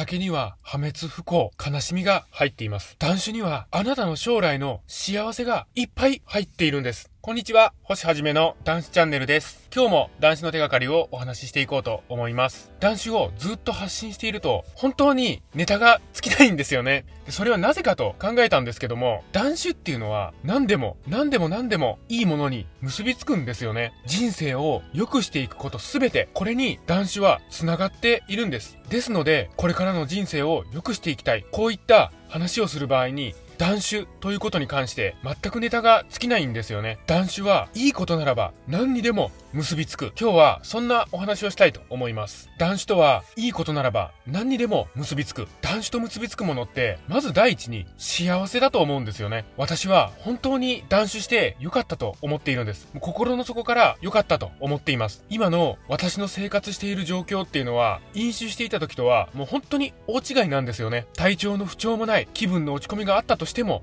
酒には破滅不幸、悲しみが入っています。断酒にはあなたの将来の幸せがいっぱい入っているんです。こんにちは、星はじめの断酒チャンネルです。今日も断酒の手がかりをお話ししていこうと思います。断酒をずっと発信していると本当にネタが尽きないんですよね。それはなぜかと考えたんですけども、断酒っていうのは何でもいいものに結びつくんですよね。人生を良くしていくことすべて、これに断酒はつながっているんです。ですので、これからの人生を良くしていきたい。こういった話をする場合に、断酒ということに関して全くネタが尽きないんですよね。断酒はいいことならば何にでも結びつく。今日はそんなお話をしたいと思います。断酒とはいいことならば何にでも結びつく。断酒と結びつくものってまず第一に幸せだと思うんですよね。私は本当に断酒して良かったと思っているんです。心の底から良かったと思っています。今の私の生活している状況っていうのは飲酒していた時とはもう本当に大違いなんですよね。体調の不調もない、気分の落ち込みがあったとしても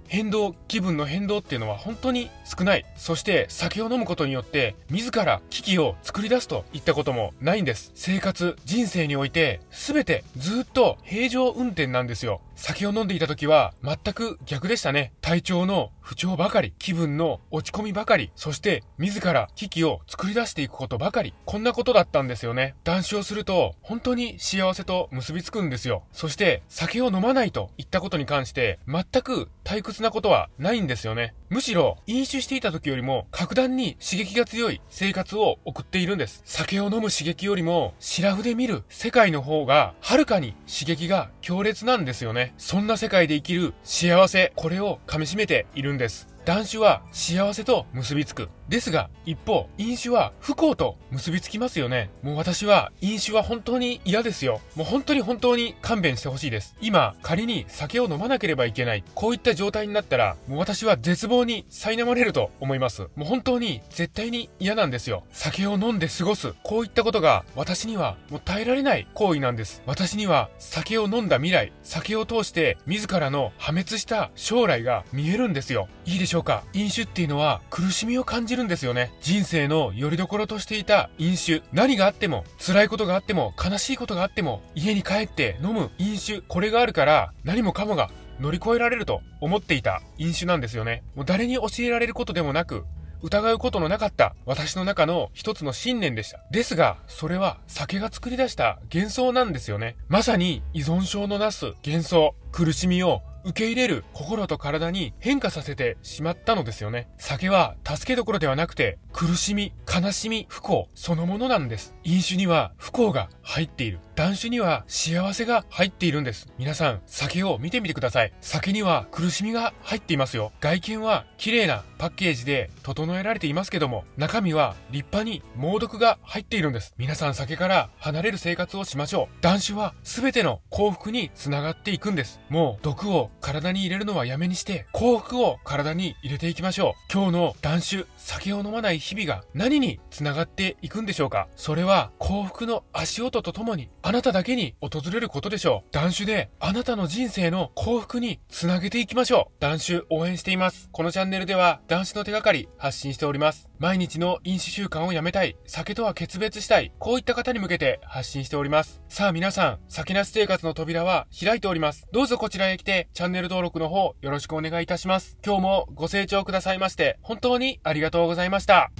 気分の変動っていうのは本当に少ない。そして酒を飲むことによって自ら危機を作り出すといったこともないんです。生活人生において全てずっと平常運転なんですよ。酒を飲んでいた時は全く逆でしたね。体調の不調ばかり、気分の落ち込みばかり、そして自ら危機を作り出していくことばかり、こんなことだったんですよね。断酒をすると本当に幸せと結びつくんですよ。そして酒を飲まないといったことに関して全く退屈なことはないんですよね。むしろ飲酒していた時よりも格段に刺激が強い生活を送っているんです。酒を飲む刺激よりも白筆見る世界の方がはるかに刺激が強烈なんですよね。そんな世界で生きる幸せ、これをかみしめているんです。断酒は幸せと結びつく。ですが一方飲酒は不幸と結びつきますよね。もう私は飲酒は本当に嫌ですよ。もう本当に勘弁してほしいです。今仮に酒を飲まなければいけない、こういった状態になったらもう私は絶望に苛まれると思います。もう本当に絶対に嫌なんですよ。酒を飲んで過ごす、こういったことが私にはもう耐えられない行為なんです。私には酒を飲んだ未来、酒を通して自らの破滅した将来が見えるんですよ。いいでしょうか。飲酒っていうのは苦しみを感じるんですよね。人生の拠り所としていた飲酒、何があっても辛いことがあっても悲しいことがあっても家に帰って飲む飲酒、これがあるから何もかもが乗り越えられると思っていた飲酒なんですよね。もう誰に教えられることでもなく疑うことのなかった私の中の一つの信念でした。ですがそれは酒が作り出した幻想なんですよね。まさに依存症のなす幻想、苦しみを受け入れる心と体に変化させてしまったのですよね。酒は助けどころではなくて苦しみ、悲しみ、不幸そのものなんです。飲酒には不幸が入っている。断酒には幸せが入っているんです。皆さん酒を見てみてください。酒には苦しみが入っていますよ。外見は綺麗なパッケージで整えられていますけども、中身は立派に猛毒が入っているんです。皆さん酒から離れる生活をしましょう。断酒は全ての幸福につながっていくんです。もう毒を体に入れるのはやめにして幸福を体に入れていきましょう。今日の断酒、酒を飲まない日々が何につながっていくんでしょうか。それは幸福の足音とともにあなただけに訪れることでしょう。断酒であなたの人生の幸福につなげていきましょう。断酒応援しています。このチャンネルでは断酒の手がかり発信しております。毎日の飲酒習慣をやめたい、酒とは決別したい、こういった方に向けて発信しております。さあ皆さん、酒なし生活の扉は開いております。どうぞこちらへ来てチャンネル登録の方よろしくお願いいたします。今日もご清聴くださいまして本当にありがとうございました。